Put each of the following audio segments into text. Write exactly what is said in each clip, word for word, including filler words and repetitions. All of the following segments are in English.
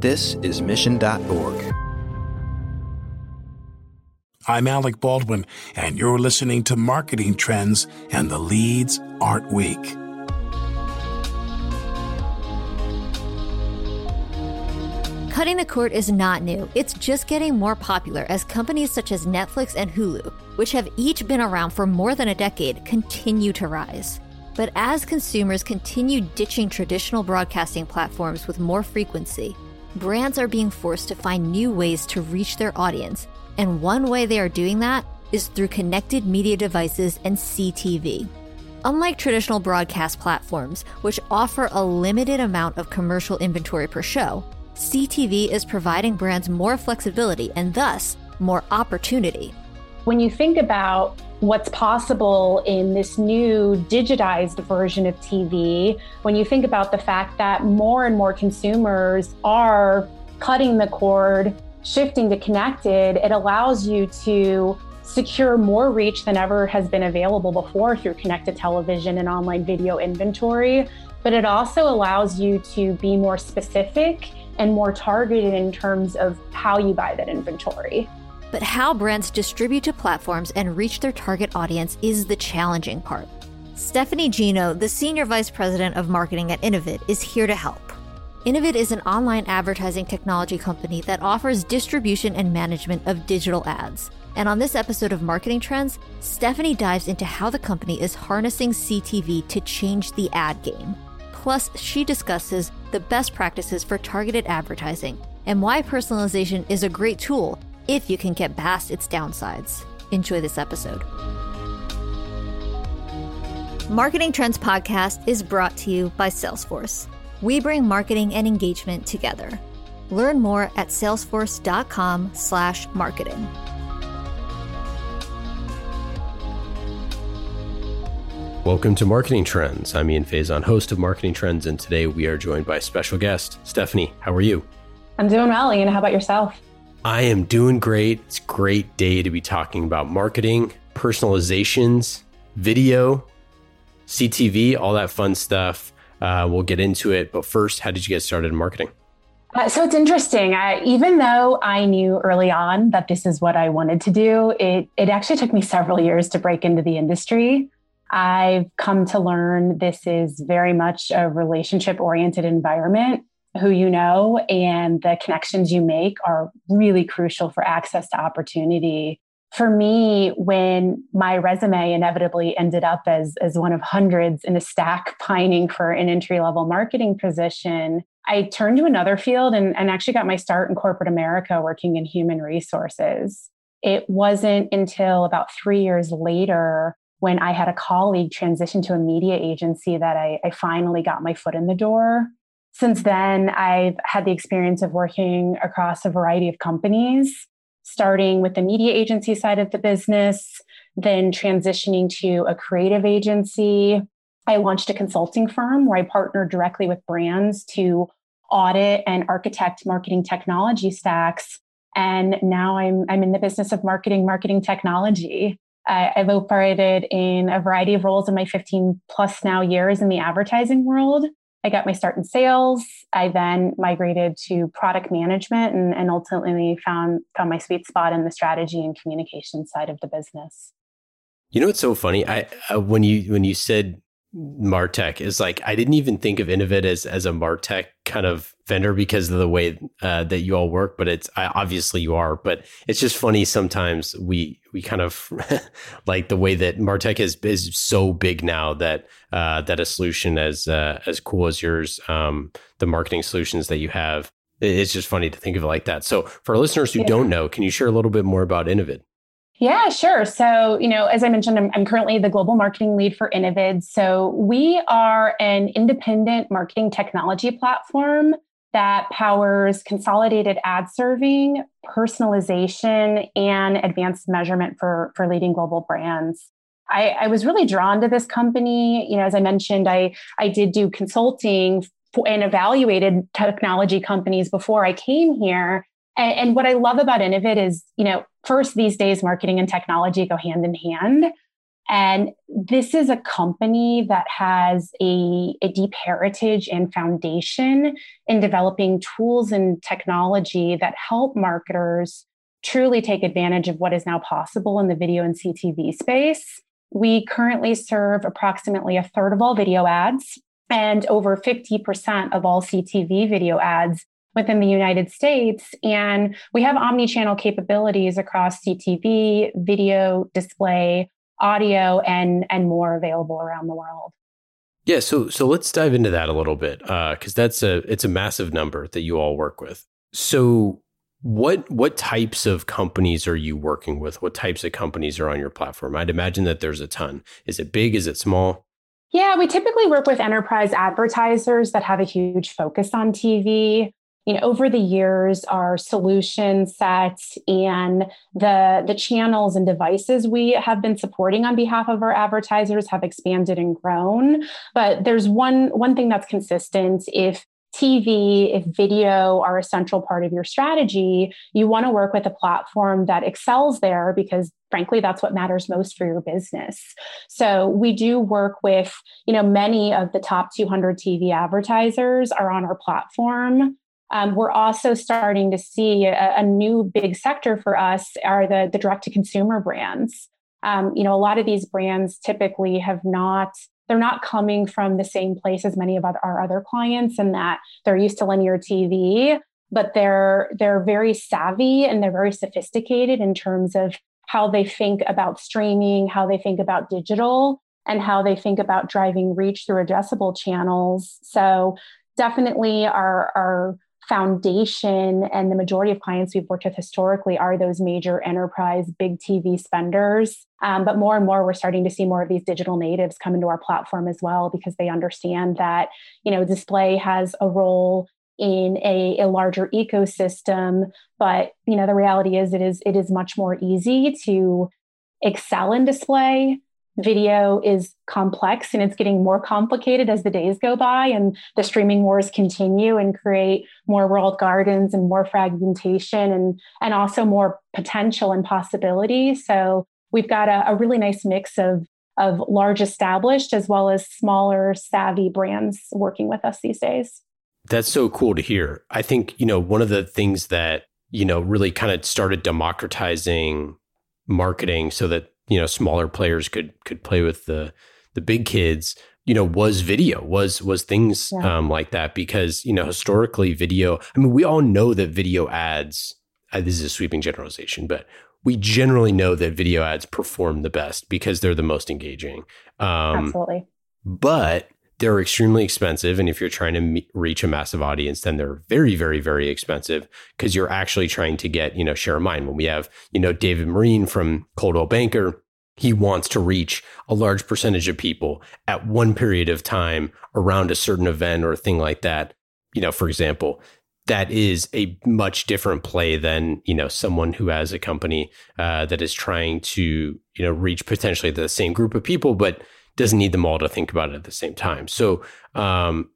This is Mission dot org. I'm Alec Baldwin, and you're listening to Marketing Trends and the Leads Aren't Weak. Cutting the cord is not new. It's just getting more popular as companies such as Netflix and Hulu, which have each been around for more than a decade, continue to rise. But as consumers continue ditching traditional broadcasting platforms with more frequency, brands are being forced to find new ways to reach their audience. And one way they are doing that is through connected media devices and C T V. Unlike traditional broadcast platforms, which offer a limited amount of commercial inventory per show, C T V is providing brands more flexibility and thus more opportunity. When you think about what's possible in this new digitized version of T V, when you think about the fact that more and more consumers are cutting the cord, shifting to connected, it allows you to secure more reach than ever has been available before through connected television and online video inventory. But it also allows you to be more specific and more targeted in terms of how you buy that inventory. But how brands distribute to platforms and reach their target audience is the challenging part. Stephanie Gino, the Senior Vice President of Marketing at Innovid, is here to help. Innovid is an online advertising technology company that offers distribution and management of digital ads. And on this episode of Marketing Trends, Stephanie dives into how the company is harnessing C T V to change the ad game. Plus, she discusses the best practices for targeted advertising and why personalization is a great tool if you can get past its downsides. Enjoy this episode. Marketing Trends Podcast is brought to you by Salesforce. We bring marketing and engagement together. Learn more at salesforce.com slash marketing. Welcome to Marketing Trends. I'm Ian Faison, host of Marketing Trends, and today we are joined by a special guest. Stephanie, how are you? I'm doing well, Ian. How about yourself? I am doing great. It's a great day to be talking about marketing, personalizations, video, C T V, all that fun stuff. Uh, we'll get into it. But first, how did you get started in marketing? Uh, so it's interesting. I, even though I knew early on that this is what I wanted to do, it, it actually took me several years to break into the industry. I've come to learn this is very much a relationship-oriented environment. Who you know and the connections you make are really crucial for access to opportunity. For me, when my resume inevitably ended up as, as one of hundreds in a stack pining for an entry-level marketing position, I turned to another field and, and actually got my start in corporate America working in human resources. It wasn't until about three years later when I had a colleague transition to a media agency that I, I finally got my foot in the door. Since then, I've had the experience of working across a variety of companies, starting with the media agency side of the business, then transitioning to a creative agency. I launched a consulting firm where I partnered directly with brands to audit and architect marketing technology stacks. And now I'm, I'm in the business of marketing, marketing technology. Uh, I've operated in a variety of roles in my fifteen plus now years in the advertising world. I got my start in sales. I then migrated to product management and, and ultimately found found my sweet spot in the strategy and communication side of the business. You know, what's so funny. I, I when you when you said MarTech, it's like I didn't even think of Innovid as as a MarTech kind of vendor because of the way uh, that you all work. But it's I, obviously you are. But it's just funny sometimes we we kind of like the way that MarTech is is so big now that uh, that a solution as uh, as cool as yours, um, the marketing solutions that you have, it's just funny to think of it like that. So for our listeners who yeah. don't know, can you share a little bit more about Innovid? Yeah, sure. So, you know, as I mentioned, I'm, I'm currently the global marketing lead for Innovid. So we are an independent marketing technology platform that powers consolidated ad serving, personalization, and advanced measurement for, for leading global brands. I, I was really drawn to this company. You know, as I mentioned, I, I did do consulting and evaluated technology companies before I came here. And, and what I love about Innovid is, you know, first, these days, marketing and technology go hand in hand. And this is a company that has a, a deep heritage and foundation in developing tools and technology that help marketers truly take advantage of what is now possible in the video and C T V space. We currently serve approximately a third of all video ads and over fifty percent of all C T V video ads within the United States. And we have omni-channel capabilities across C T V, video, display, audio, and and more available around the world. Yeah, so so let's dive into that a little bit, because uh, that's a it's a massive number that you all work with. So what what types of companies are you working with? What types of companies are on your platform? I'd imagine that there's a ton. Is it big? Is it small? Yeah, we typically work with enterprise advertisers that have a huge focus on T V. You know, over the years, our solution sets and the, the channels and devices we have been supporting on behalf of our advertisers have expanded and grown. But there's one, one thing that's consistent. If T V, if video are a central part of your strategy, you want to work with a platform that excels there because, frankly, that's what matters most for your business. So we do work with, you know, many of the top two hundred T V advertisers are on our platform. Um, we're also starting to see a, a new big sector for us are the, the direct-to-consumer brands. Um, you know, a lot of these brands typically have not, they're not coming from the same place as many of our other clients in that they're used to linear T V, but they're they're very savvy and they're very sophisticated in terms of how they think about streaming, how they think about digital, and how they think about driving reach through addressable channels. So definitely our our foundation and the majority of clients we've worked with historically are those major enterprise, big T V spenders. Um, but more and more, we're starting to see more of these digital natives come into our platform as well, because they understand that, you know, display has a role in a, a larger ecosystem. But, you know, the reality is it is, it is much more easy to excel in display. Video is complex and it's getting more complicated as the days go by and the streaming wars continue and create more walled gardens and more fragmentation and, and also more potential and possibility. So we've got a, a really nice mix of, of large established as well as smaller savvy brands working with us these days. That's so cool to hear. I think, you know, one of the things that, you know, really kind of started democratizing marketing so that, you know, smaller players could could play with the the big kids, you know, was video, was was things yeah. um, like that. Because, you know, historically video, I mean, we all know that video ads, uh, this is a sweeping generalization, but we generally know that video ads perform the best because they're the most engaging. Um, Absolutely. But they're extremely expensive. And if you're trying to meet, reach a massive audience, then they're very, very, very expensive because you're actually trying to get, you know, share of mind. When we have, you know, David Marine from Coldwell Banker, he wants to reach a large percentage of people at one period of time around a certain event or a thing like that. You know, for example, that is a much different play than, you know, someone who has a company uh, that is trying to, you know, reach potentially the same group of people, but doesn't need them all to think about it at the same time. So um,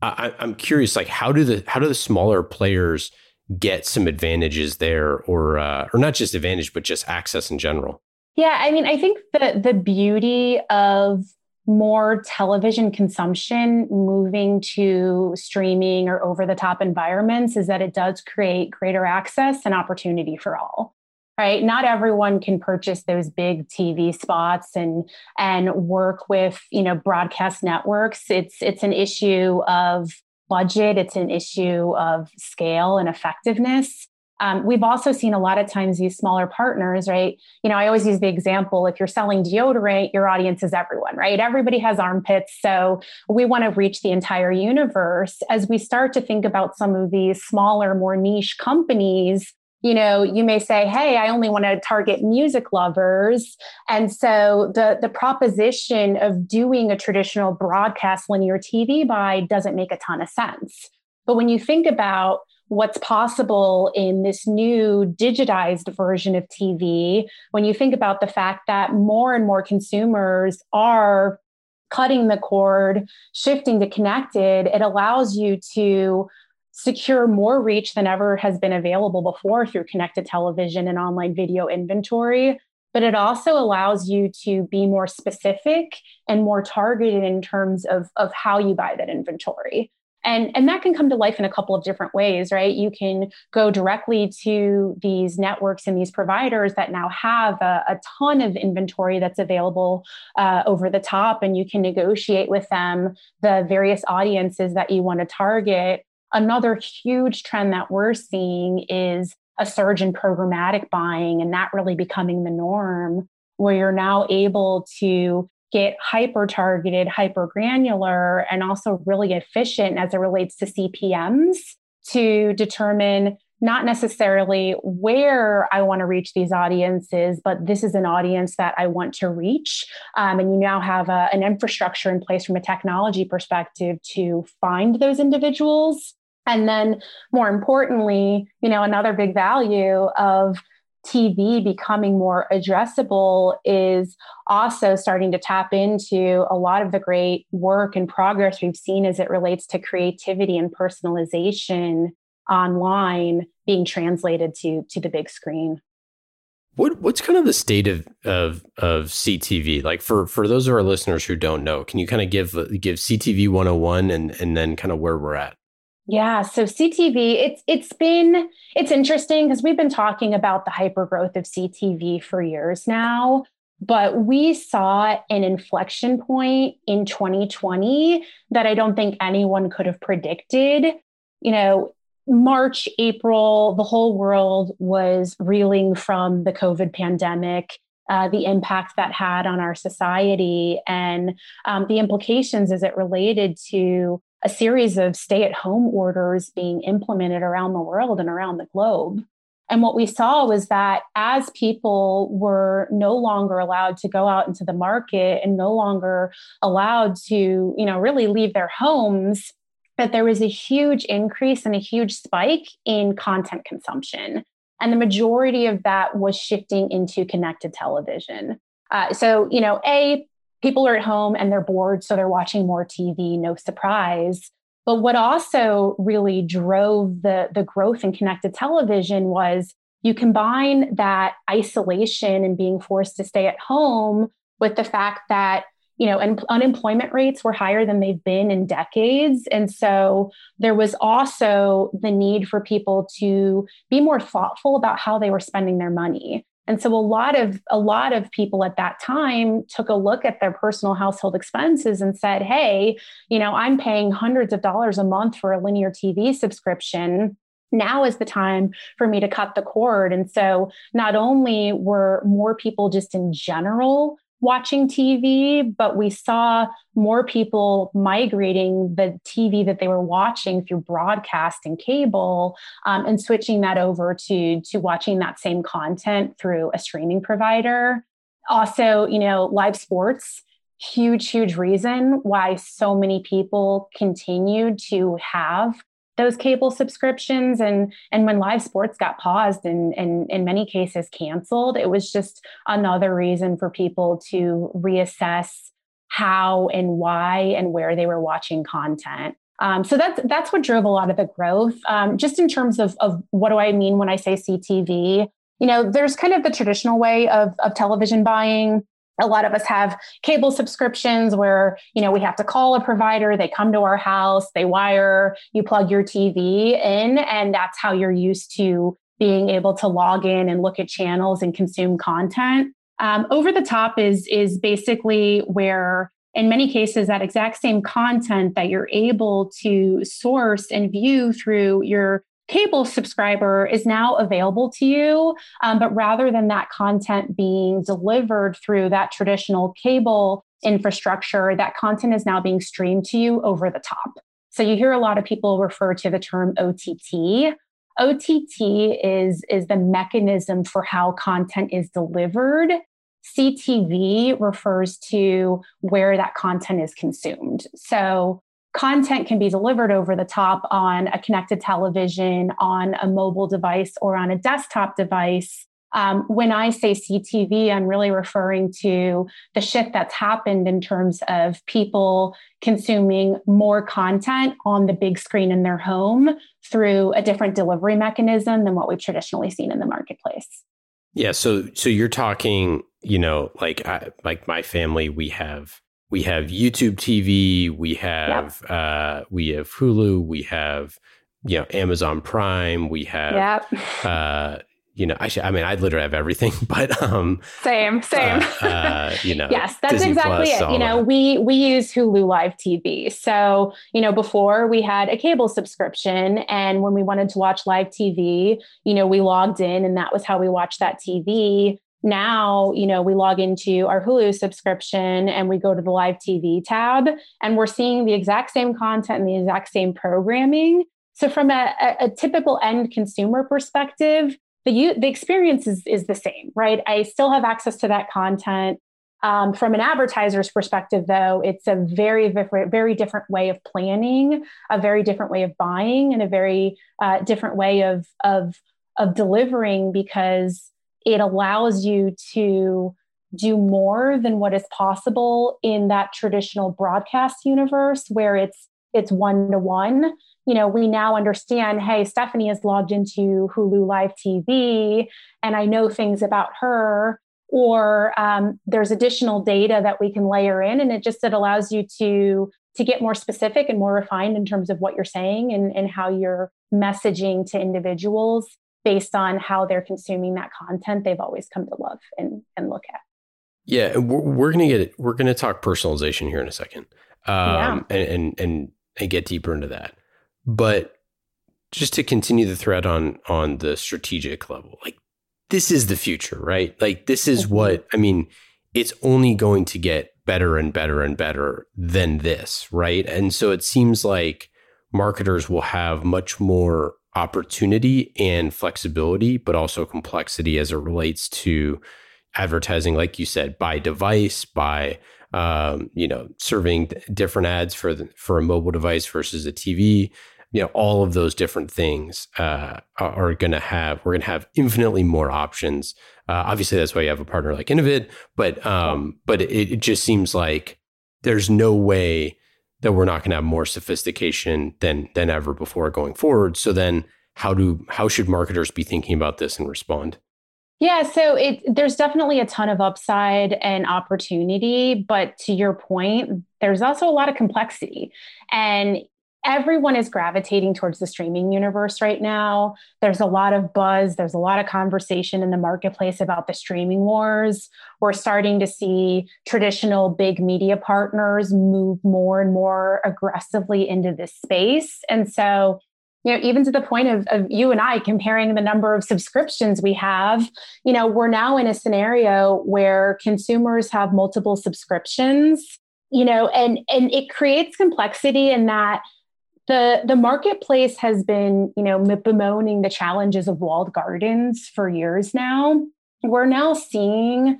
I, I'm curious, like how do the how do the smaller players get some advantages there, or uh, or not just advantage, but just access in general? Yeah, I mean, I think the the beauty of more television consumption moving to streaming or over the top environments is that it does create greater access and opportunity for all. Right. Not everyone can purchase those big T V spots and and work with, you know, broadcast networks. It's it's an issue of budget. It's an issue of scale and effectiveness. Um, we've also seen a lot of times these smaller partners, right? You know, I always use the example, if you're selling deodorant, your audience is everyone, right? Everybody has armpits. So we want to reach the entire universe. As we start to think about some of these smaller, more niche companies, you know, you may say, hey, I only want to target music lovers. And so the, the proposition of doing a traditional broadcast linear T V buy doesn't make a ton of sense. But when you think about what's possible in this new digitized version of T V, when you think about the fact that more and more consumers are cutting the cord, shifting to connected, it allows you to secure more reach than ever has been available before through connected television and online video inventory. but it also allows you to be more specific and more targeted in terms of, of how you buy that inventory. And, and that can come to life in a couple of different ways, right? You can go directly to these networks and these providers that now have a, a ton of inventory that's available uh, over the top, and you can negotiate with them the various audiences that you want to target. Another huge trend that we're seeing is a surge in programmatic buying, and that really becoming the norm, where you're now able to get hyper-targeted, hyper-granular, and also really efficient as it relates to C P Ms to determine not necessarily where I want to reach these audiences, but this is an audience that I want to reach. Um, and you now have a, an infrastructure in place from a technology perspective to find those individuals. And then more importantly, you know, another big value of T V becoming more addressable is also starting to tap into a lot of the great work and progress we've seen as it relates to creativity and personalization online being translated to, to the big screen. What what's kind of the state of of, of C T V? Like for, for those of our listeners who don't know, can you kind of give give C T V one oh one and, and then kind of where we're at? Yeah, so C T V, it's it's been it's interesting because we've been talking about the hypergrowth of C T V for years now, but we saw an inflection point in twenty twenty that I don't think anyone could have predicted. You know, March, April, the whole world was reeling from the COVID pandemic, uh, the impact that had on our society, and um, the implications as it related to a series of stay-at-home orders being implemented around the world and around the globe. And what we saw was that as people were no longer allowed to go out into the market and no longer allowed to, you know, really leave their homes, that there was a huge increase and a huge spike in content consumption. And the majority of that was shifting into connected television. Uh, so, you know, a People are at home and they're bored, so they're watching more T V, no surprise. But what also really drove the, the growth in connected television was you combine that isolation and being forced to stay at home with the fact that, you know, un- unemployment rates were higher than they've been in decades. And so there was also the need for people to be more thoughtful about how they were spending their money. And so a lot of a lot of people at that time took a look at their personal household expenses and said, hey, you know, I'm paying hundreds of dollars a month for a linear T V subscription. Now is the time for me to cut the cord. And so not only were more people just in general watching T V, but we saw more people migrating the T V that they were watching through broadcast and cable um, and switching that over to, to watching that same content through a streaming provider. Also, you know, live sports, huge, huge reason why so many people continue to have those cable subscriptions. And, and when live sports got paused and, and in many cases canceled, it was just another reason for people to reassess how and why and where they were watching content. Um, so that's, that's what drove a lot of the growth. Um, just in terms of, of what do I mean when I say C T V, you know, there's kind of the traditional way of, of television buying. A lot of us have cable subscriptions where, you know, we have to call a provider, they come to our house, they wire, you plug your T V in, and that's how you're used to being able to log in and look at channels and consume content. Um, over the top is, is basically where, in many cases, that exact same content that you're able to source and view through your cable subscriber is now available to you. Um, but rather than that content being delivered through that traditional cable infrastructure, that content is now being streamed to you over the top. So you hear a lot of people refer to the term O T T. O T T is, is the mechanism for how content is delivered. C T V refers to where that content is consumed. So content can be delivered over the top on a connected television, on a mobile device, or on a desktop device. Um, when I say C T V, I'm really referring to the shift that's happened in terms of people consuming more content on the big screen in their home through a different delivery mechanism than what we've traditionally seen in the marketplace. Yeah. So, so you're talking, you know, like, I, like my family, we have, we have YouTube T V, we have, yep. uh, we have Hulu, we have, you know, Amazon Prime, we have, yep. uh, you know, I should, I mean, I literally have everything, but, um, same, same, uh, uh, you know, yes, that's Disney exactly Plus, it. You know, that. we, we use Hulu Live T V. So, you know, before we had a cable subscription, and when we wanted to watch live T V, you know, we logged in and that was how we watched that T V. Now, you know, we log into our Hulu subscription and we go to the live T V tab and we're seeing the exact same content and the exact same programming. So from a, a, a typical end consumer perspective, the the experience is, is the same, right? I still have access to that content. Um, from an advertiser's perspective, though, it's a very, very different way of planning, a very different way of buying, and a very uh, different way of, of, of delivering, because it allows you to do more than what is possible in that traditional broadcast universe where it's it's one-to-one. You know, we now understand, hey, Stephanie has logged into Hulu Live T V and I know things about her, or um, there's additional data that we can layer in. And it just, it allows you to, to get more specific and more refined in terms of what you're saying and, and how you're messaging to individuals based on how they're consuming that content they've always come to love and, and look at. Yeah. We're, we're going to get it. We're going to talk personalization here in a second, um, yeah. and, and, and, and get deeper into that. But just to continue the thread on, on the strategic level, like this is the future, right? Like this is what, I mean, it's only going to get better and better and better than this, right? And so it seems like marketers will have much more opportunity and flexibility, but also complexity as it relates to advertising, like you said, by device, by um, you know, serving different ads for the, for a mobile device versus a T V. You know, all of those different things uh, are going to have, we're going to have infinitely more options. Uh, obviously, that's why you have a partner like Innovid, but um, but it, it just seems like there's no way that we're not going to have more sophistication than than ever before going forward. So then how do how should marketers be thinking about this and respond? Yeah, so it, there's definitely a ton of upside and opportunity. But to your point, there's also a lot of complexity. And everyone is gravitating towards the streaming universe right now. There's a lot of buzz. There's a lot of conversation in the marketplace about the streaming wars. We're starting to see traditional big media partners move more and more aggressively into this space. And so, you know, even to the point of, of you and I comparing the number of subscriptions we have, you know, we're now in a scenario where consumers have multiple subscriptions, you know, and, and it creates complexity in that The the marketplace has been, you know, bemoaning the challenges of walled gardens for years now. We're now seeing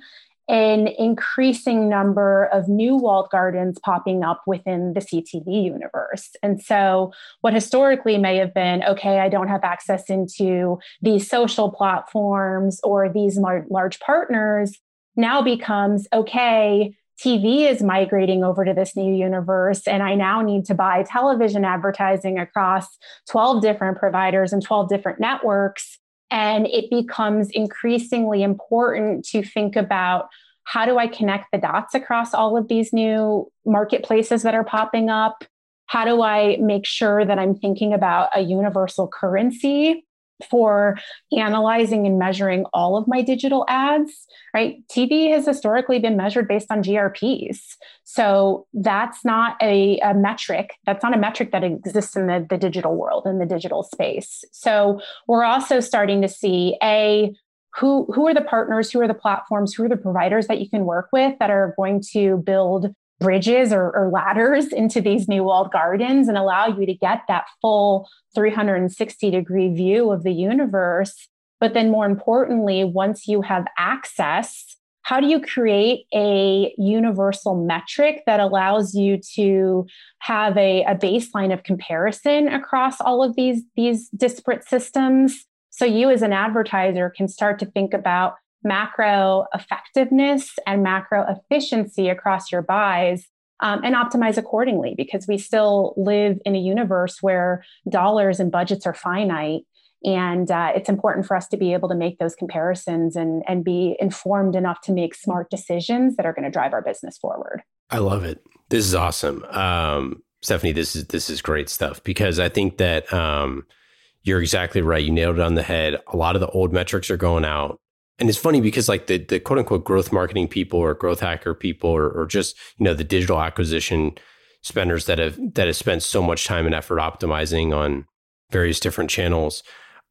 an increasing number of new walled gardens popping up within the C T V universe. And so what historically may have been, okay, I don't have access into these social platforms or these mar- large partners, now becomes, okay, T V is migrating over to this new universe, and I now need to buy television advertising across twelve different providers and twelve different networks. And it becomes increasingly important to think about, how do I connect the dots across all of these new marketplaces that are popping up? How do I make sure that I'm thinking about a universal currency for analyzing and measuring all of my digital ads, right? T V has historically been measured based on G R Ps. So that's not a, a metric. That's not a metric that exists in the, the digital world, in the digital space. So we're also starting to see, A, who, who are the partners, who are the platforms, who are the providers that you can work with that are going to build bridges or, or ladders into these new walled gardens and allow you to get that full three sixty degree view of the universe. But then more importantly, once you have access, how do you create a universal metric that allows you to have a, a baseline of comparison across all of these, these disparate systems? So you as an advertiser can start to think about macro effectiveness and macro efficiency across your buys, um, and optimize accordingly, because we still live in a universe where dollars and budgets are finite. And uh, it's important for us to be able to make those comparisons and, and be informed enough to make smart decisions that are going to drive our business forward. I love it. This is awesome. Um, Stephanie, this is this is great stuff, because I think that um, you're exactly right. You nailed it on the head. A lot of the old metrics are going out. And it's funny because like the, the quote unquote growth marketing people or growth hacker people or, or just, you know, the digital acquisition spenders that have that have spent so much time and effort optimizing on various different channels,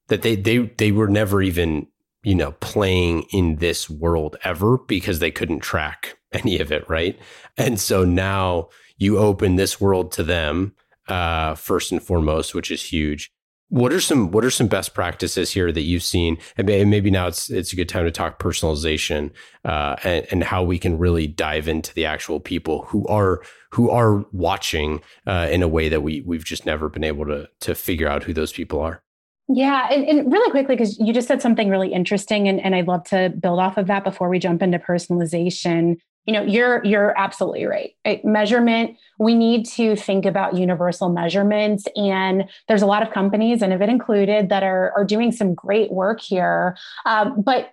that they they they were never even, you know, playing in this world ever, because they couldn't track any of it, right? And so now you open this world to them uh, first and foremost, which is huge. What are some what are some best practices here that you've seen? And maybe now it's it's a good time to talk personalization uh, and, and how we can really dive into the actual people who are who are watching uh, in a way that we we've just never been able to to figure out who those people are. Yeah. And, and really quickly, because you just said something really interesting, and, and I'd love to build off of that before we jump into personalization. You know, you're you're absolutely right. right. Measurement, we need to think about universal measurements. And there's a lot of companies, Innovid included, that are are doing some great work here. Um, but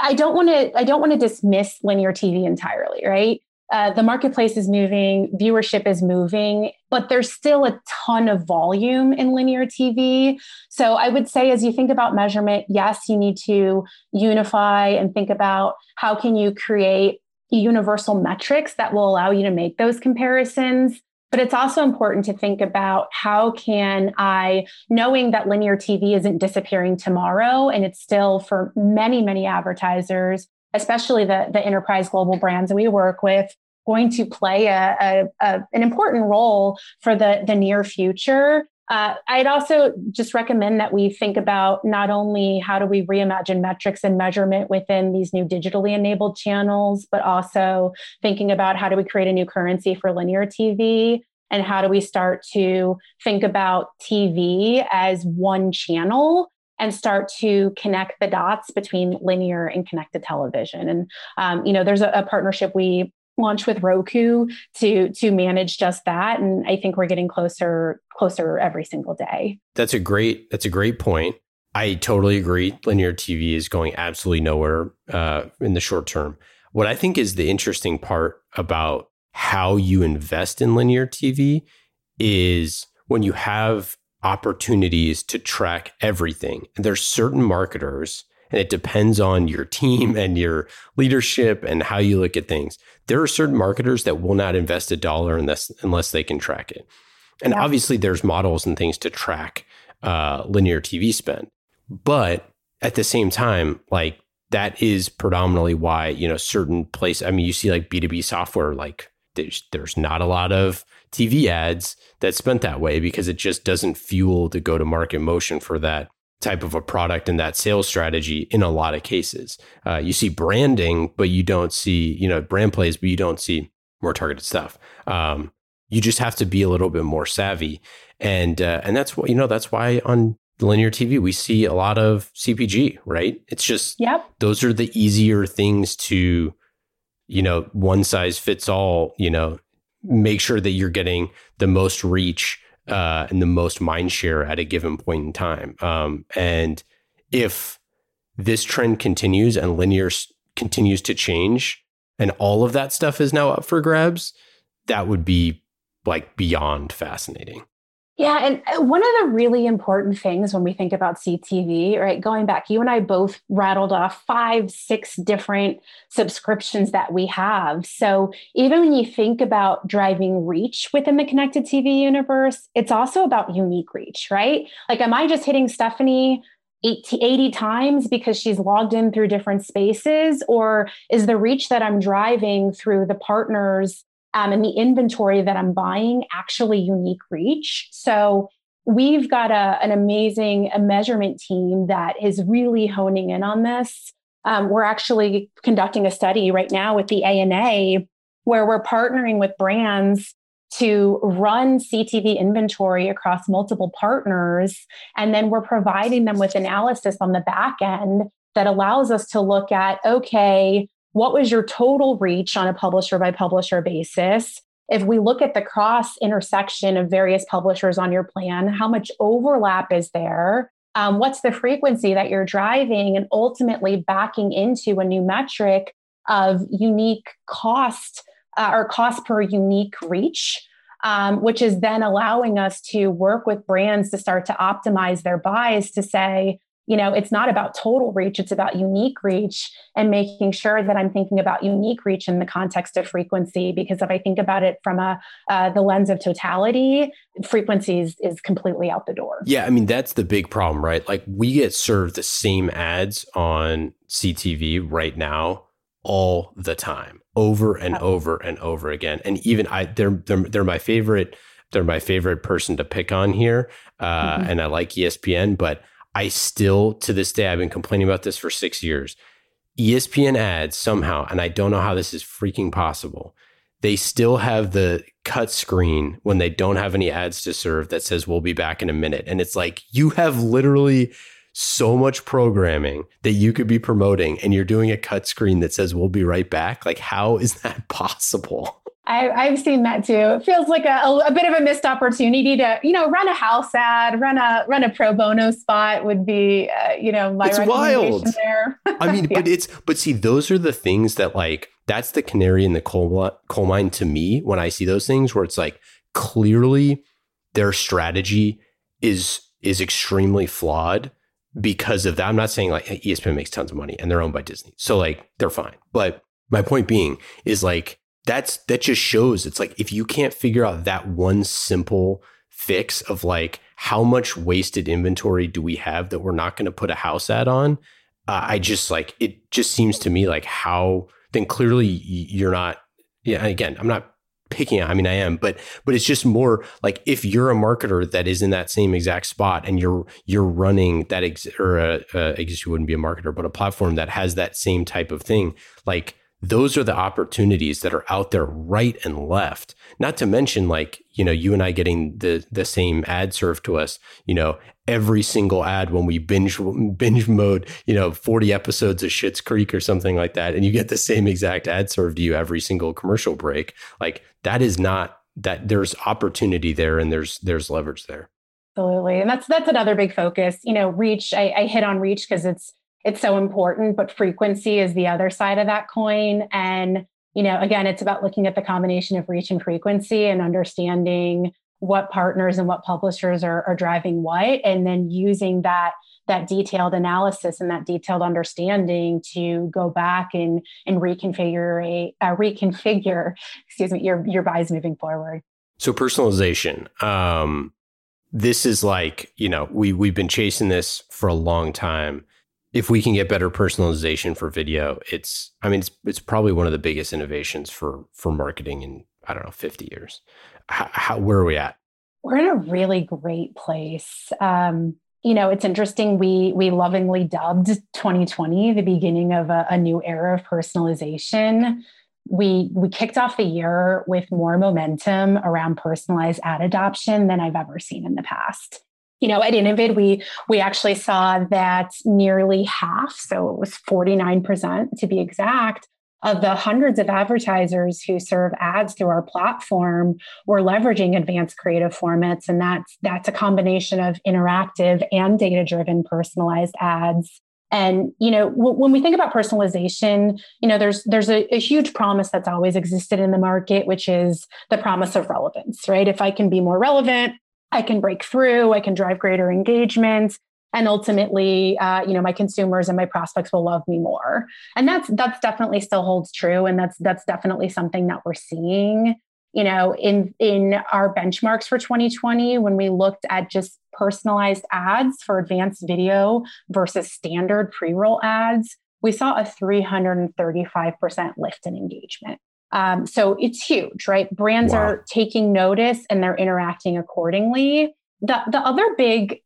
I don't want to I don't want to dismiss linear T V entirely, right? Uh, the marketplace is moving, viewership is moving, but there's still a ton of volume in linear T V. So I would say, as you think about measurement, yes, you need to unify and think about how can you create universal metrics that will allow you to make those comparisons. But it's also important to think about how can I, knowing that linear T V isn't disappearing tomorrow, and it's still for many, many advertisers, especially the, the enterprise global brands that we work with, going to play a, a, a, an important role for the, the near future. Uh, I'd also just recommend that we think about not only how do we reimagine metrics and measurement within these new digitally enabled channels, but also thinking about how do we create a new currency for linear T V, and how do we start to think about T V as one channel and start to connect the dots between linear and connected television. And, um, you know, there's a, a partnership we launched with Roku to to manage just that. And I think we're getting closer, closer every single day. That's a great, that's a great point. I totally agree. Linear T V is going absolutely nowhere uh, in the short term. What I think is the interesting part about how you invest in linear T V is when you have opportunities to track everything. And there's certain marketers, and it depends on your team and your leadership and how you look at things. There are certain marketers that will not invest a dollar unless unless they can track it. And yeah. Obviously, there's models and things to track uh, linear T V spend. But at the same time, like that is predominantly why, you know, certain place. I mean, you see like B two B software, like there's, there's not a lot of T V ads that's spent that way, because it just doesn't fuel the go-to-market motion for that type of a product and that sales strategy in a lot of cases. Uh, you see branding, but you don't see, you know, brand plays, but you don't see more targeted stuff. Um, you just have to be a little bit more savvy. And uh, and that's what, you know, that's why on linear T V, we see a lot of C P G, right? It's just, yep. Those are the easier things to, you know, one size fits all, you know, make sure that you're getting the most reach Uh, and the most mind share at a given point in time. Um, and if this trend continues and linear s- continues to change, and all of that stuff is now up for grabs, that would be like beyond fascinating. Yeah. And one of the really important things when we think about C T V, right, going back, you and I both rattled off five, six different subscriptions that we have. So even when you think about driving reach within the connected T V universe, it's also about unique reach, right? Like, am I just hitting Stephanie eighty times because she's logged in through different spaces? Or is the reach that I'm driving through the partners Um, and the inventory that I'm buying actually unique reach? So we've got a, an amazing a measurement team that is really honing in on this. Um, we're actually conducting a study right now with the A N A where we're partnering with brands to run C T V inventory across multiple partners. And then we're providing them with analysis on the back end that allows us to look at, okay, what was your total reach on a publisher by publisher basis? If we look at the cross intersection of various publishers on your plan, how much overlap is there? Um, what's the frequency that you're driving, and ultimately backing into a new metric of unique cost uh, or cost per unique reach, um, which is then allowing us to work with brands to start to optimize their buys to say, you know, it's not about total reach, it's about unique reach, and making sure that I'm thinking about unique reach in the context of frequency. Because if I think about it from a uh, the lens of totality, frequencies is completely out the door. Yeah, I mean, that's the big problem, right? Like, we get served the same ads on C T V right now all the time, over and yeah. over and over again. And even I, they're they're they're my favorite. They're my favorite person to pick on here, uh, mm-hmm. and I like E S P N, but I still, to this day, I've been complaining about this for six years. E S P N ads somehow, and I don't know how this is freaking possible, they still have the cut screen when they don't have any ads to serve that says, we'll be back in a minute. And it's like, you have literally so much programming that you could be promoting, and you're doing a cut screen that says, we'll be right back. Like, how is that possible? I, I've seen that too. It feels like a, a bit of a missed opportunity to, you know, run a house ad, run a run a pro bono spot would be, uh, you know, my it's recommendation wild. There. I mean, yeah. but it's but see, those are the things that, like, that's the canary in the coal, coal mine to me when I see those things where it's like, clearly their strategy is is extremely flawed because of that. I'm not saying, like, E S P N makes tons of money and they're owned by Disney, so like they're fine. But my point being is, like, That's that just shows it's like, if you can't figure out that one simple fix of, like, how much wasted inventory do we have that we're not going to put a house ad on, uh, I just like it just seems to me like how then clearly you're not. Yeah, again, I'm not picking on, I mean, I am, but but it's just more like, if you're a marketer that is in that same exact spot and you're you're running that ex, or a, a, I guess you wouldn't be a marketer, but a platform that has that same type of thing, like. Those are the opportunities that are out there right and left. Not to mention, like, you know, you and I getting the the same ad served to us, you know, every single ad when we binge binge mode, you know, forty episodes of Schitt's Creek or something like that. And you get the same exact ad served to you every single commercial break. Like, that is not that there's opportunity there, and there's there's leverage there. Absolutely. And that's that's another big focus, you know, reach. I, I hit on reach because it's It's so important, but frequency is the other side of that coin. And, you know, again, it's about looking at the combination of reach and frequency and understanding what partners and what publishers are, are driving what, and then using that that detailed analysis and that detailed understanding to go back and and reconfigure uh, reconfigure, excuse me, your your buys moving forward. So personalization. Um, this is like, you know, we we've been chasing this for a long time. If we can get better personalization for video, it's, I mean, it's it's probably one of the biggest innovations for for marketing in, I don't know, fifty years. How, how where are we at? We're in a really great place. Um, you know, it's interesting. We we lovingly dubbed twenty twenty the beginning of a, a new era of personalization. We we kicked off the year with more momentum around personalized ad adoption than I've ever seen in the past. You know, at Innovid, we we actually saw that nearly half, so it was forty-nine percent to be exact, of the hundreds of advertisers who serve ads through our platform were leveraging advanced creative formats. And that's that's a combination of interactive and data-driven personalized ads. And, you know, w- when we think about personalization, you know, there's there's a, a huge promise that's always existed in the market, which is the promise of relevance, right? If I can be more relevant, I can break through, I can drive greater engagement, and ultimately, uh, you know, my consumers and my prospects will love me more. And that's that's definitely still holds true. And that's that's definitely something that we're seeing, you know, in, in our benchmarks for twenty twenty, when we looked at just personalized ads for advanced video versus standard pre-roll ads, we saw a three hundred thirty-five percent lift in engagement. Um, so it's huge, right? Brands wow. are taking notice and they're interacting accordingly. The the other big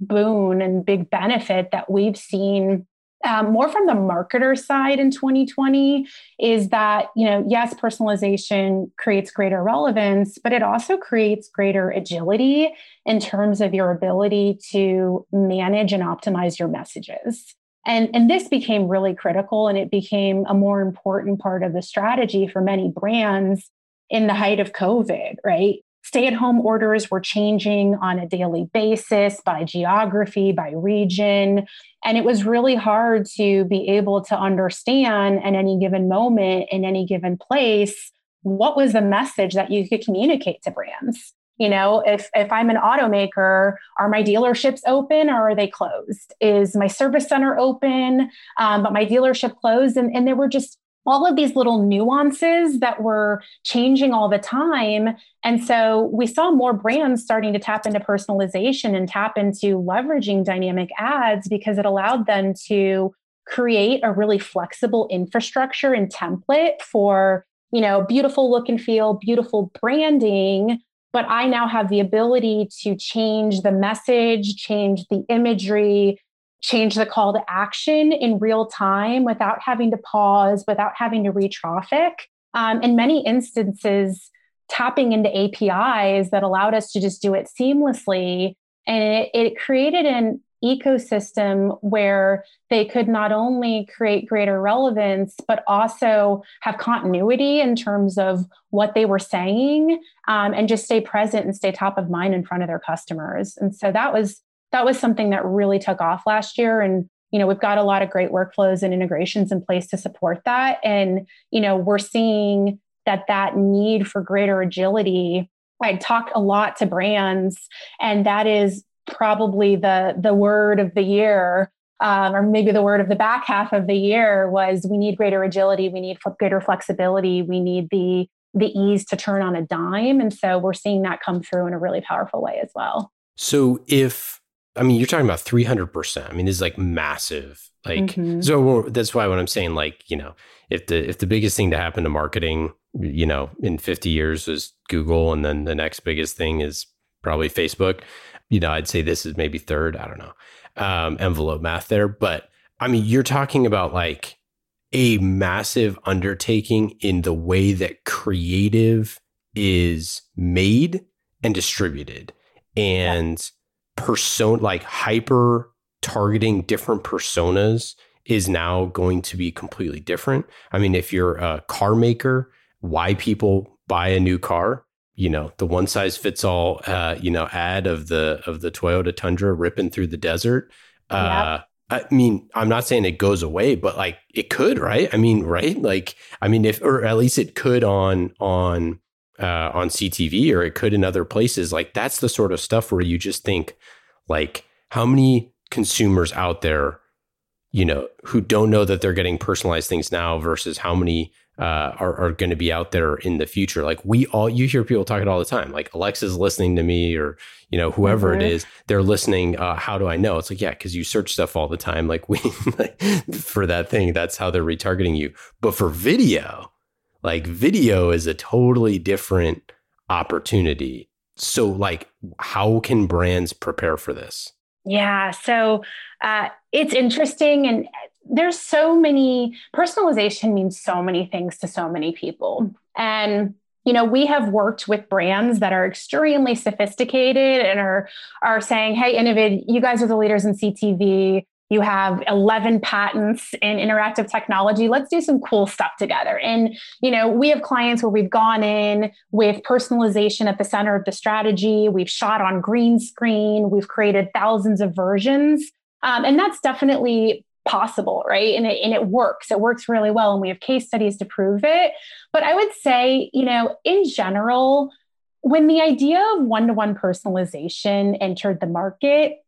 boon and big benefit that we've seen um, more from the marketer side in twenty twenty is that, you know, yes, personalization creates greater relevance, but it also creates greater agility in terms of your ability to manage and optimize your messages. And, and this became really critical, and it became a more important part of the strategy for many brands in the height of COVID, right? stay-at-home orders were changing on a daily basis by geography, by region. And it was really hard to be able to understand at any given moment, in any given place, what was the message that you could communicate to brands? You know, if if I'm an automaker, are my dealerships open or are they closed? Is my service center open, um, but my dealership closed? And, and there were just all of these little nuances that were changing all the time. And so we saw more brands starting to tap into personalization and tap into leveraging dynamic ads because it allowed them to create a really flexible infrastructure and template for, you know, beautiful look and feel, beautiful branding. But I now have the ability to change the message, change the imagery, change the call to action in real time without having to pause, without having to re-traffic. Um, in many instances, tapping into A P Is that allowed us to just do it seamlessly. And it, it created an ecosystem where they could not only create greater relevance, but also have continuity in terms of what they were saying, um, and just stay present and stay top of mind in front of their customers. And so that was that was something that really took off last year. And, you know, we've got a lot of great workflows and integrations in place to support that. And, you know, we're seeing that that need for greater agility. I talk a lot to brands, and that is probably the the word of the year, um, or maybe the word of the back half of the year, was we need greater agility. We need greater flexibility. We need the the ease to turn on a dime. And so we're seeing that come through in a really powerful way as well. So if I mean, you're talking about three hundred percent. I mean, this is like massive. Like, mm-hmm. so that's why what I'm saying, like, you know, if the, if the biggest thing to happen to marketing, you know, in fifty years is Google, and then the next biggest thing is probably Facebook, you know, I'd say this is maybe third, I don't know, um, envelope math there. But I mean, you're talking about like a massive undertaking in the way that creative is made and distributed. And yeah. Persona, like hyper targeting different personas is now going to be completely different. I mean, if you're a car maker, why people buy a new car, you know, the one size fits all, uh, you know, ad of the of the Toyota Tundra ripping through the desert. Uh, yeah. I mean, I'm not saying it goes away, but like it could, right? I mean, right? Like, I mean, if or at least it could on on. Uh, on C T V, or it could in other places. Like that's the sort of stuff where you just think, like, how many consumers out there, you know, who don't know that they're getting personalized things now versus how many uh, are, are going to be out there in the future. Like we all, you hear people talking all the time, like Alexa's listening to me, or, you know, whoever mm-hmm. it is, they're listening. Uh, how do I know? It's like, yeah, because you search stuff all the time. Like we, like, for that thing, that's how they're retargeting you. But for video, like video is a totally different opportunity. So like, how can brands prepare for this? Yeah, so uh, it's interesting. And there's so many, personalization means so many things to so many people. And, you know, we have worked with brands that are extremely sophisticated and are, are saying, hey, Innovid, you guys are the leaders in C T V. You have eleven patents in interactive technology. Let's do some cool stuff together. And, you know, we have clients where we've gone in with personalization at the center of the strategy. We've shot on green screen. We've created thousands of versions. Um, and that's definitely possible, right? And it, and it works. It works really well. And we have case studies to prove it. But I would say, you know, in general, when the idea of one-to-one personalization entered the market,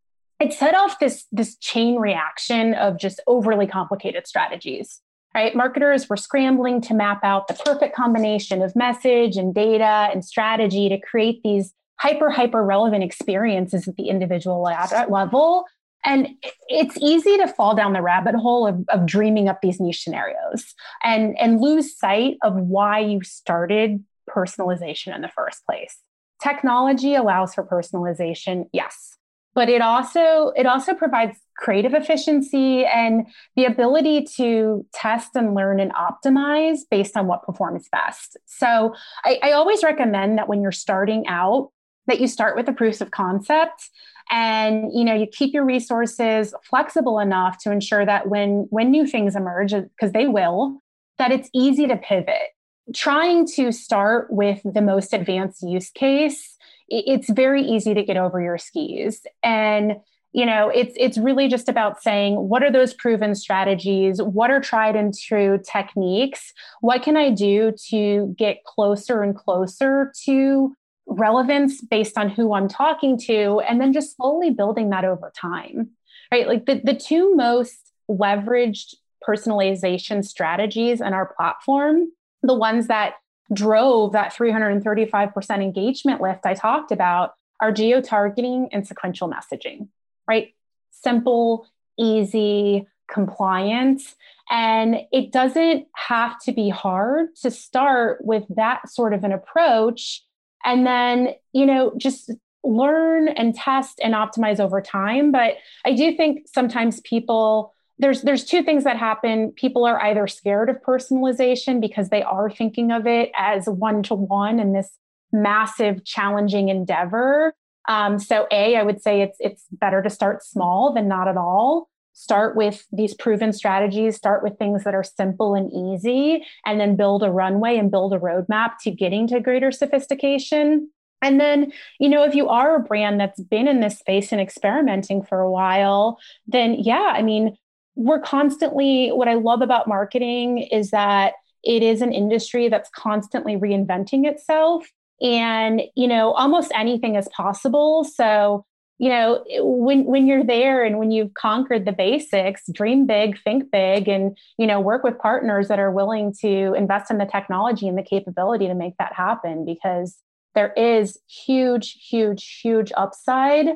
it set off this, this chain reaction of just overly complicated strategies, right? Marketers were scrambling to map out the perfect combination of message and data and strategy to create these hyper, hyper relevant experiences at the individual level. And it's easy to fall down the rabbit hole of, of dreaming up these niche scenarios and, and lose sight of why you started personalization in the first place. Technology allows for personalization, yes. But it also it also provides creative efficiency and the ability to test and learn and optimize based on what performs best. So I, I always recommend that when you're starting out, that you start with the proofs of concept, and you know you keep your resources flexible enough to ensure that when when new things emerge, because they will, that it's easy to pivot. trying to start with the most advanced use case, it's very easy to get over your skis. And, you know, it's it's really just about saying, what are those proven strategies? What are tried and true techniques? What can I do to get closer and closer to relevance based on who I'm talking to? And then just slowly building that over time, right? Like the, the two most leveraged personalization strategies in our platform, the ones that drove that three hundred thirty-five percent engagement lift I talked about, are geo-targeting and sequential messaging, right? Simple, easy, compliant. And it doesn't have to be hard to start with that sort of an approach. And then, you know, just learn and test and optimize over time. But I do think sometimes people... There's there's two things that happen. People are either scared of personalization because they are thinking of it as one-to-one and this massive, challenging endeavor. Um, so A, I would say it's it's better to start small than not at all. Start with these proven strategies, start with things that are simple and easy, and then build a runway and build a roadmap to getting to greater sophistication. And then, you know, if you are a brand that's been in this space and experimenting for a while, then yeah, I mean, we're constantly, what I love about marketing is that it is an industry that's constantly reinventing itself, and, you know, almost anything is possible. So, you know, when, when you're there and when you've conquered the basics, dream big, think big, and, you know, work with partners that are willing to invest in the technology and the capability to make that happen, because there is huge, huge, huge upside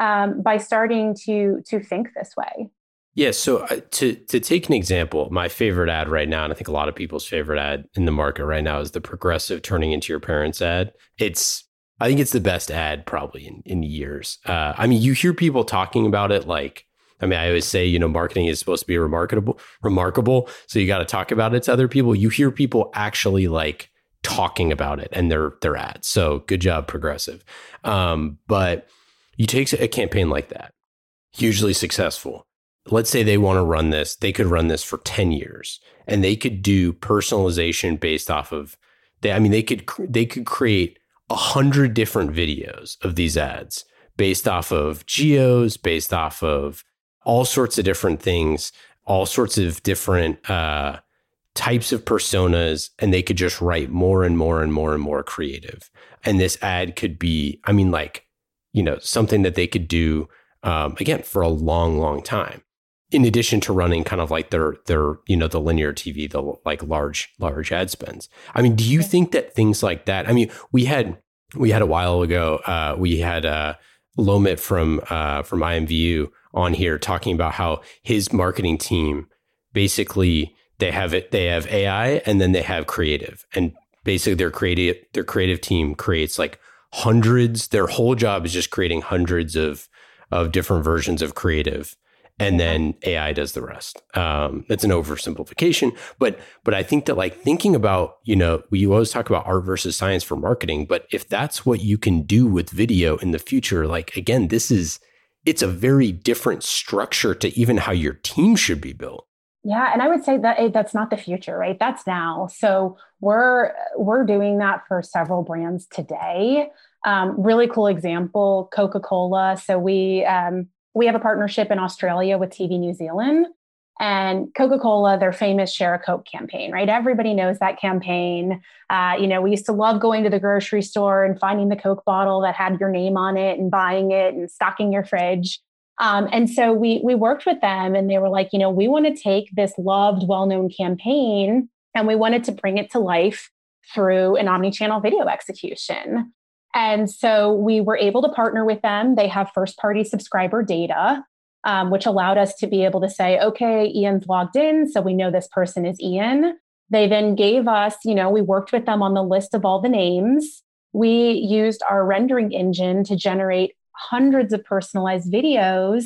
um, by starting to, to think this way. Yeah. So to to take an example, my favorite ad right now, and I think a lot of people's favorite ad in the market right now, is the Progressive turning into your parents ad. It's, I think it's the best ad probably in, in years. Uh, I mean, you hear people talking about it like, I mean, I always say, you know, marketing is supposed to be remarkable, remarkable. So you got to talk about it to other people. You hear people actually like talking about it and their, their ads. So good job, Progressive. Um, but you take a campaign like that, hugely successful. Let's say they want to run this. They could run this for ten years, and they could do personalization based off of, they, I mean, they could, they could create a hundred different videos of these ads based off of geos, based off of all sorts of different things, all sorts of different uh, types of personas. And they could just write more and more and more and more creative. And this ad could be, I mean, like, you know, something that they could do um, again, for a long, long time. In addition to running kind of like their, their, you know, the linear T V, the like large, large ad spends. I mean, do you think that things like that, I mean, we had, we had a while ago, uh, we had, uh, Lomit from, uh, from I M V U on here talking about how his marketing team, basically they have it, they have A I and then they have creative, and basically their creative, their creative team creates like hundreds, their whole job is just creating hundreds of, of different versions of creative. And then A I does the rest. Um, that's an oversimplification, but but I think that like thinking about, you know, we always talk about art versus science for marketing, but if that's what you can do with video in the future, like again, this is, it's a very different structure to even how your team should be built. Yeah, and I would say that that's not the future, right? That's now. So we're we're doing that for several brands today. Um, really cool example, Coca-Cola. So we um, we have a partnership in Australia with T V New Zealand, and Coca-Cola, their famous Share a Coke campaign, right? Everybody knows that campaign. Uh, you know, we used to love going to the grocery store and finding the Coke bottle that had your name on it and buying it and stocking your fridge. Um, and so we we worked with them, and they were like, you know, we want to take this loved, well-known campaign, and we wanted to bring it to life through an omnichannel video execution. And so we were able to partner with them. They have first-party subscriber data, um, which allowed us to be able to say, okay, Ian's logged in, so we know this person is Ian. They then gave us, you know, we worked with them on the list of all the names. We used our rendering engine to generate hundreds of personalized videos.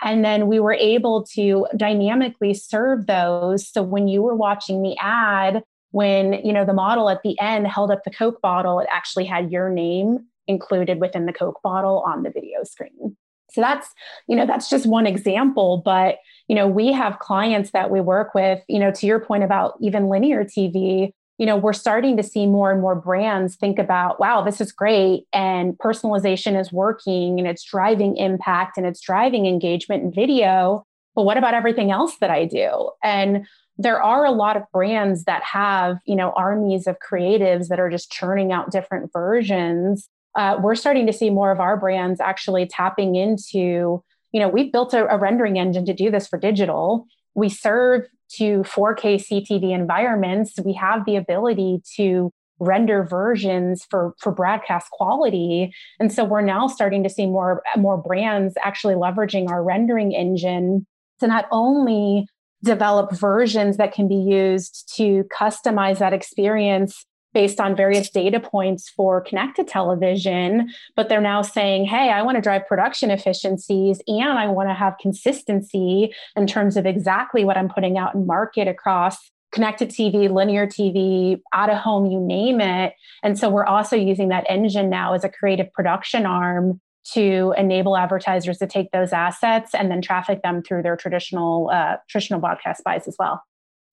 And then we were able to dynamically serve those. So when you were watching the ad, when, you know, the model at the end held up the Coke bottle, it actually had your name included within the Coke bottle on the video screen. So that's, you know, that's just one example. But, you know, we have clients that we work with, you know, to your point about even linear T V, you know, we're starting to see more and more brands think about, wow, this is great. And personalization is working and it's driving impact and it's driving engagement and video. But what about everything else that I do? And there are a lot of brands that have, you know, armies of creatives that are just churning out different versions. Uh, we're starting to see more of our brands actually tapping into, you know, we've built a, a rendering engine to do this for digital. We serve to four K C T V environments. We have the ability to render versions for, for broadcast quality. And so we're now starting to see more, more brands actually leveraging our rendering engine to not only develop versions that can be used to customize that experience based on various data points for connected television, but they're now saying, hey, I want to drive production efficiencies and I want to have consistency in terms of exactly what I'm putting out in market across connected T V, linear T V, out of home, you name it. And so we're also using that engine now as a creative production arm to enable advertisers to take those assets and then traffic them through their traditional uh, traditional broadcast buys as well.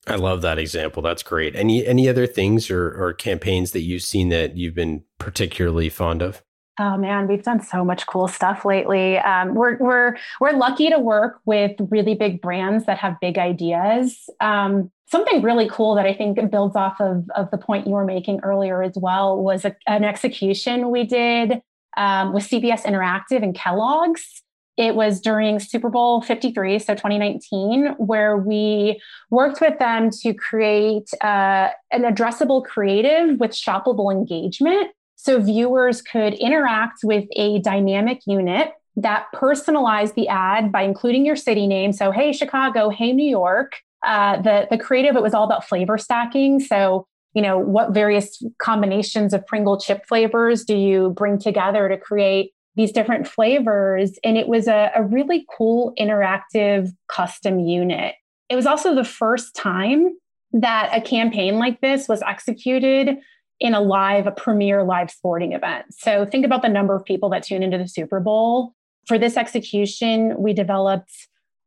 I love that example. That's great. Any any other things or, or campaigns that you've seen that you've been particularly fond of? Oh man, we've done so much cool stuff lately. Um, we're we're we're lucky to work with really big brands that have big ideas. Um, something really cool that I think builds off of of the point you were making earlier as well was a, an execution we did um, with C B S Interactive and Kellogg's. It was during Super Bowl fifty-three, so twenty nineteen, where we worked with them to create uh, an addressable creative with shoppable engagement. So viewers could interact with a dynamic unit that personalized the ad by including your city name. So, hey, Chicago, hey, New York. Uh, the, the creative, it was all about flavor stacking. So, you know, what various combinations of Pringle chip flavors do you bring together to create these different flavors? And it was a, a really cool interactive custom unit. It was also the first time that a campaign like this was executed in a live, a premier live sporting event. So think about the number of people that tune into the Super Bowl. For this execution, we developed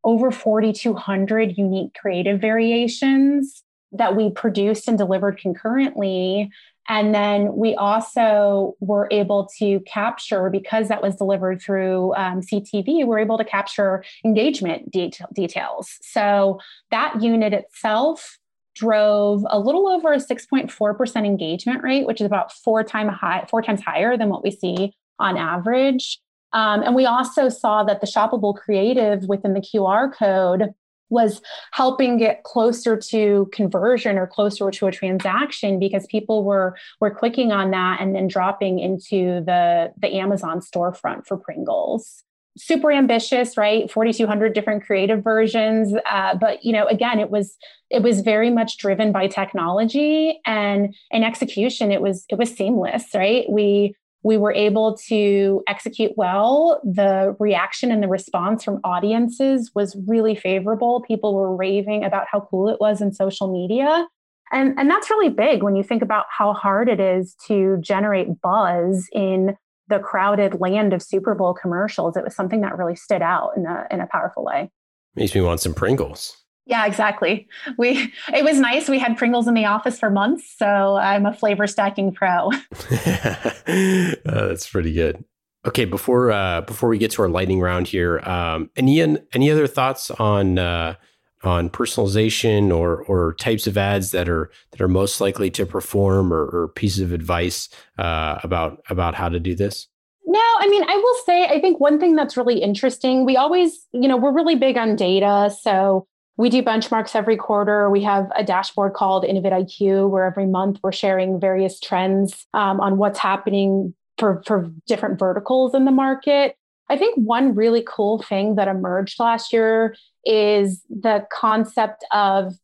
over forty-two hundred unique creative variations that we produced and delivered concurrently. And then we also were able to capture, because that was delivered through um, C T V, we were able to capture engagement detail, details. So that unit itself drove a little over a six point four percent engagement rate, which is about four, time high, four times higher than what we see on average. Um, and we also saw that the shoppable creative within the Q R code was helping get closer to conversion or closer to a transaction, because people were were clicking on that and then dropping into the, the Amazon storefront for Pringles. Super ambitious, right? forty-two hundred different creative versions. Uh, but, you know, again, it was it was very much driven by technology, and in execution, it was it was seamless, right? We We were able to execute well. The reaction and the response from audiences was really favorable. People were raving about how cool it was in social media. And, and that's really big when you think about how hard it is to generate buzz in the crowded land of Super Bowl commercials. It was something that really stood out in a, in a powerful way. Makes me want some Pringles. Yeah, exactly. We It was nice. We had Pringles in the office for months, so I'm a flavor stacking pro. uh, that's pretty good. Okay, before uh, before we get to our lightning round here, um, and Ian, any other thoughts on uh, on personalization or or types of ads that are that are most likely to perform, or, or pieces of advice uh, about about how to do this? No, I mean, I will say, I think one thing that's really interesting. We always, you know, we're really big on data, so. We do benchmarks every quarter. We have a dashboard called Innovate I Q, where every month we're sharing various trends um, on what's happening for, for different verticals in the market. I think one really cool thing that emerged last year is the concept of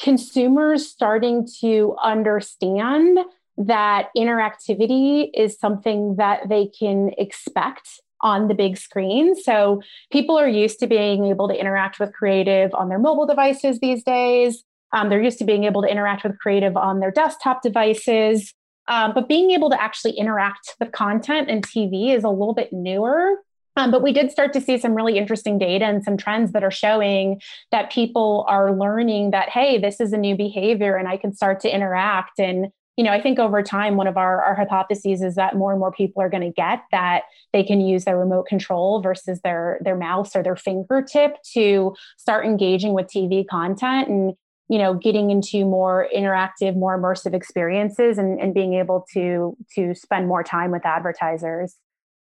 consumers starting to understand that interactivity is something that they can expect on the big screen. So people are used to being able to interact with creative on their mobile devices these days. Um, they're used to being able to interact with creative on their desktop devices. Um, but being able to actually interact with content and T V is a little bit newer. Um, but we did start to see some really interesting data and some trends that are showing that people are learning that, hey, this is a new behavior and I can start to interact. And, you know, I think over time, one of our, our hypotheses is that more and more people are going to get that they can use their remote control versus their, their mouse or their fingertip to start engaging with T V content and, you know, getting into more interactive, more immersive experiences and, and being able to, to spend more time with advertisers.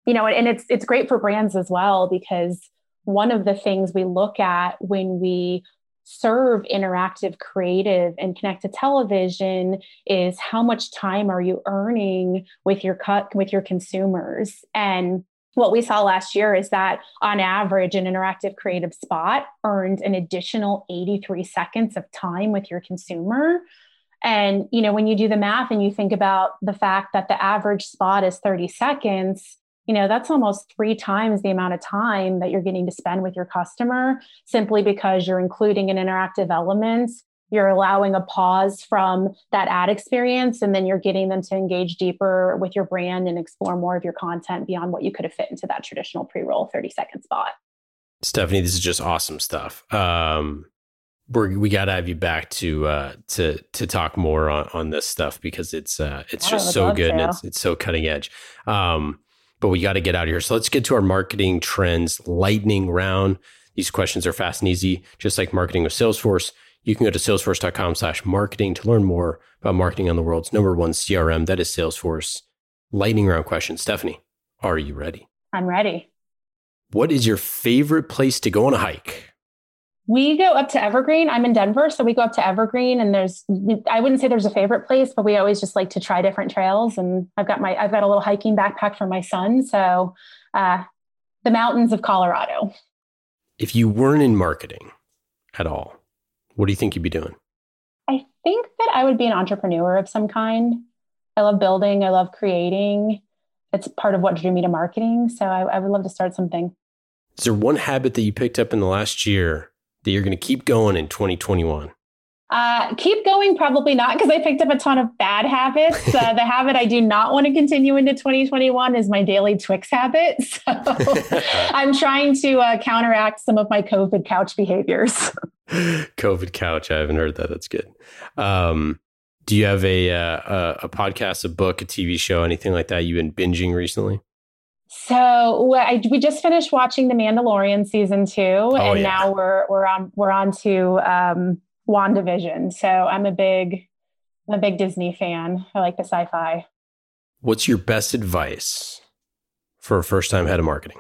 You know, and it's it's great for brands as well, because one of the things we look at when we serve interactive, creative, and connected television is how much time are you earning with your cut with your consumers. And what we saw last year is that on average, an interactive creative spot earned an additional eighty-three seconds of time with your consumer. And you know, when you do the math and you think about the fact that the average spot is thirty seconds. You know, that's almost three times the amount of time that you're getting to spend with your customer, simply because you're including an interactive element, you're allowing a pause from that ad experience, and then you're getting them to engage deeper with your brand and explore more of your content beyond what you could have fit into that traditional pre-roll thirty second spot. Stephanie, this is just awesome stuff. Um, we're, we got to have you back to uh, to to talk more on, on this stuff, because it's uh, it's yeah, just so good to. and it's it's so cutting edge. Um, But we got to get out of here. So let's get to our marketing trends lightning round. These questions are fast and easy, just like marketing with Salesforce. You can go to salesforce.com slash marketing to learn more about marketing on the world's number one C R M. That is Salesforce. Lightning round question. Stephanie, are you ready? I'm ready. What is your favorite place to go on a hike? We go up to Evergreen. I'm in Denver, so we go up to Evergreen, and there's, I wouldn't say there's a favorite place, but we always just like to try different trails. And I've got my, I've got a little hiking backpack for my son. So uh, the mountains of Colorado. If you weren't in marketing at all, what do you think you'd be doing? I think that I would be an entrepreneur of some kind. I love building. I love creating. It's part of what drew me to marketing. So I, I would love to start something. Is there one habit that you picked up in the last year that you're going to keep going in twenty twenty-one? Uh, keep going, probably not, because I picked up a ton of bad habits. Uh, the habit I do not want to continue into twenty twenty-one is my daily Twix habit. So I'm trying to uh, counteract some of my COVID couch behaviors. COVID couch. I haven't heard that. That's good. Um, do you have a, uh, a podcast, a book, a T V show, anything like that you've been binging recently? So I, we just finished watching The Mandalorian season two, oh, and yeah. now we're we're on we're on to um, WandaVision. So I'm a big I'm a big Disney fan. I like the sci-fi. What's your best advice for a first-time head of marketing?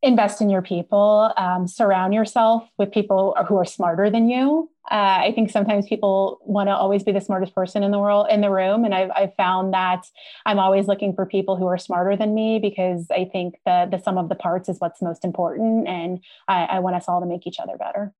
Invest in your people. Um, surround yourself with people who are smarter than you. Uh, I think sometimes people want to always be the smartest person in the world, in the room. And I've, I've found that I'm always looking for people who are smarter than me, because I think the, the sum of the parts is what's most important. And I, I want us all to make each other better.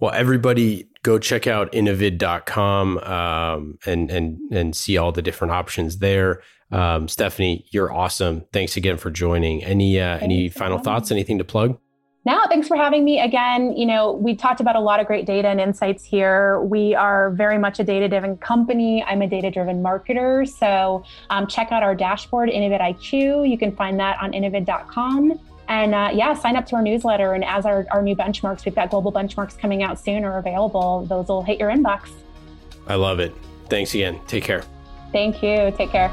Well, everybody go check out innovid dot com um, and, and, and see all the different options there. Um, Stephanie, you're awesome. Thanks again for joining. Any, uh, any final thoughts, anything to plug? No, thanks for having me again. You know, we talked about a lot of great data and insights here. We are very much a data-driven company. I'm a data-driven marketer. So um, check out our dashboard, Innovate I Q. You can find that on innovid dot com. And uh, yeah, sign up to our newsletter. And as our, our new benchmarks, we've got global benchmarks coming out soon, are available. Those will hit your inbox. I love it. Thanks again. Take care. Thank you. Take care.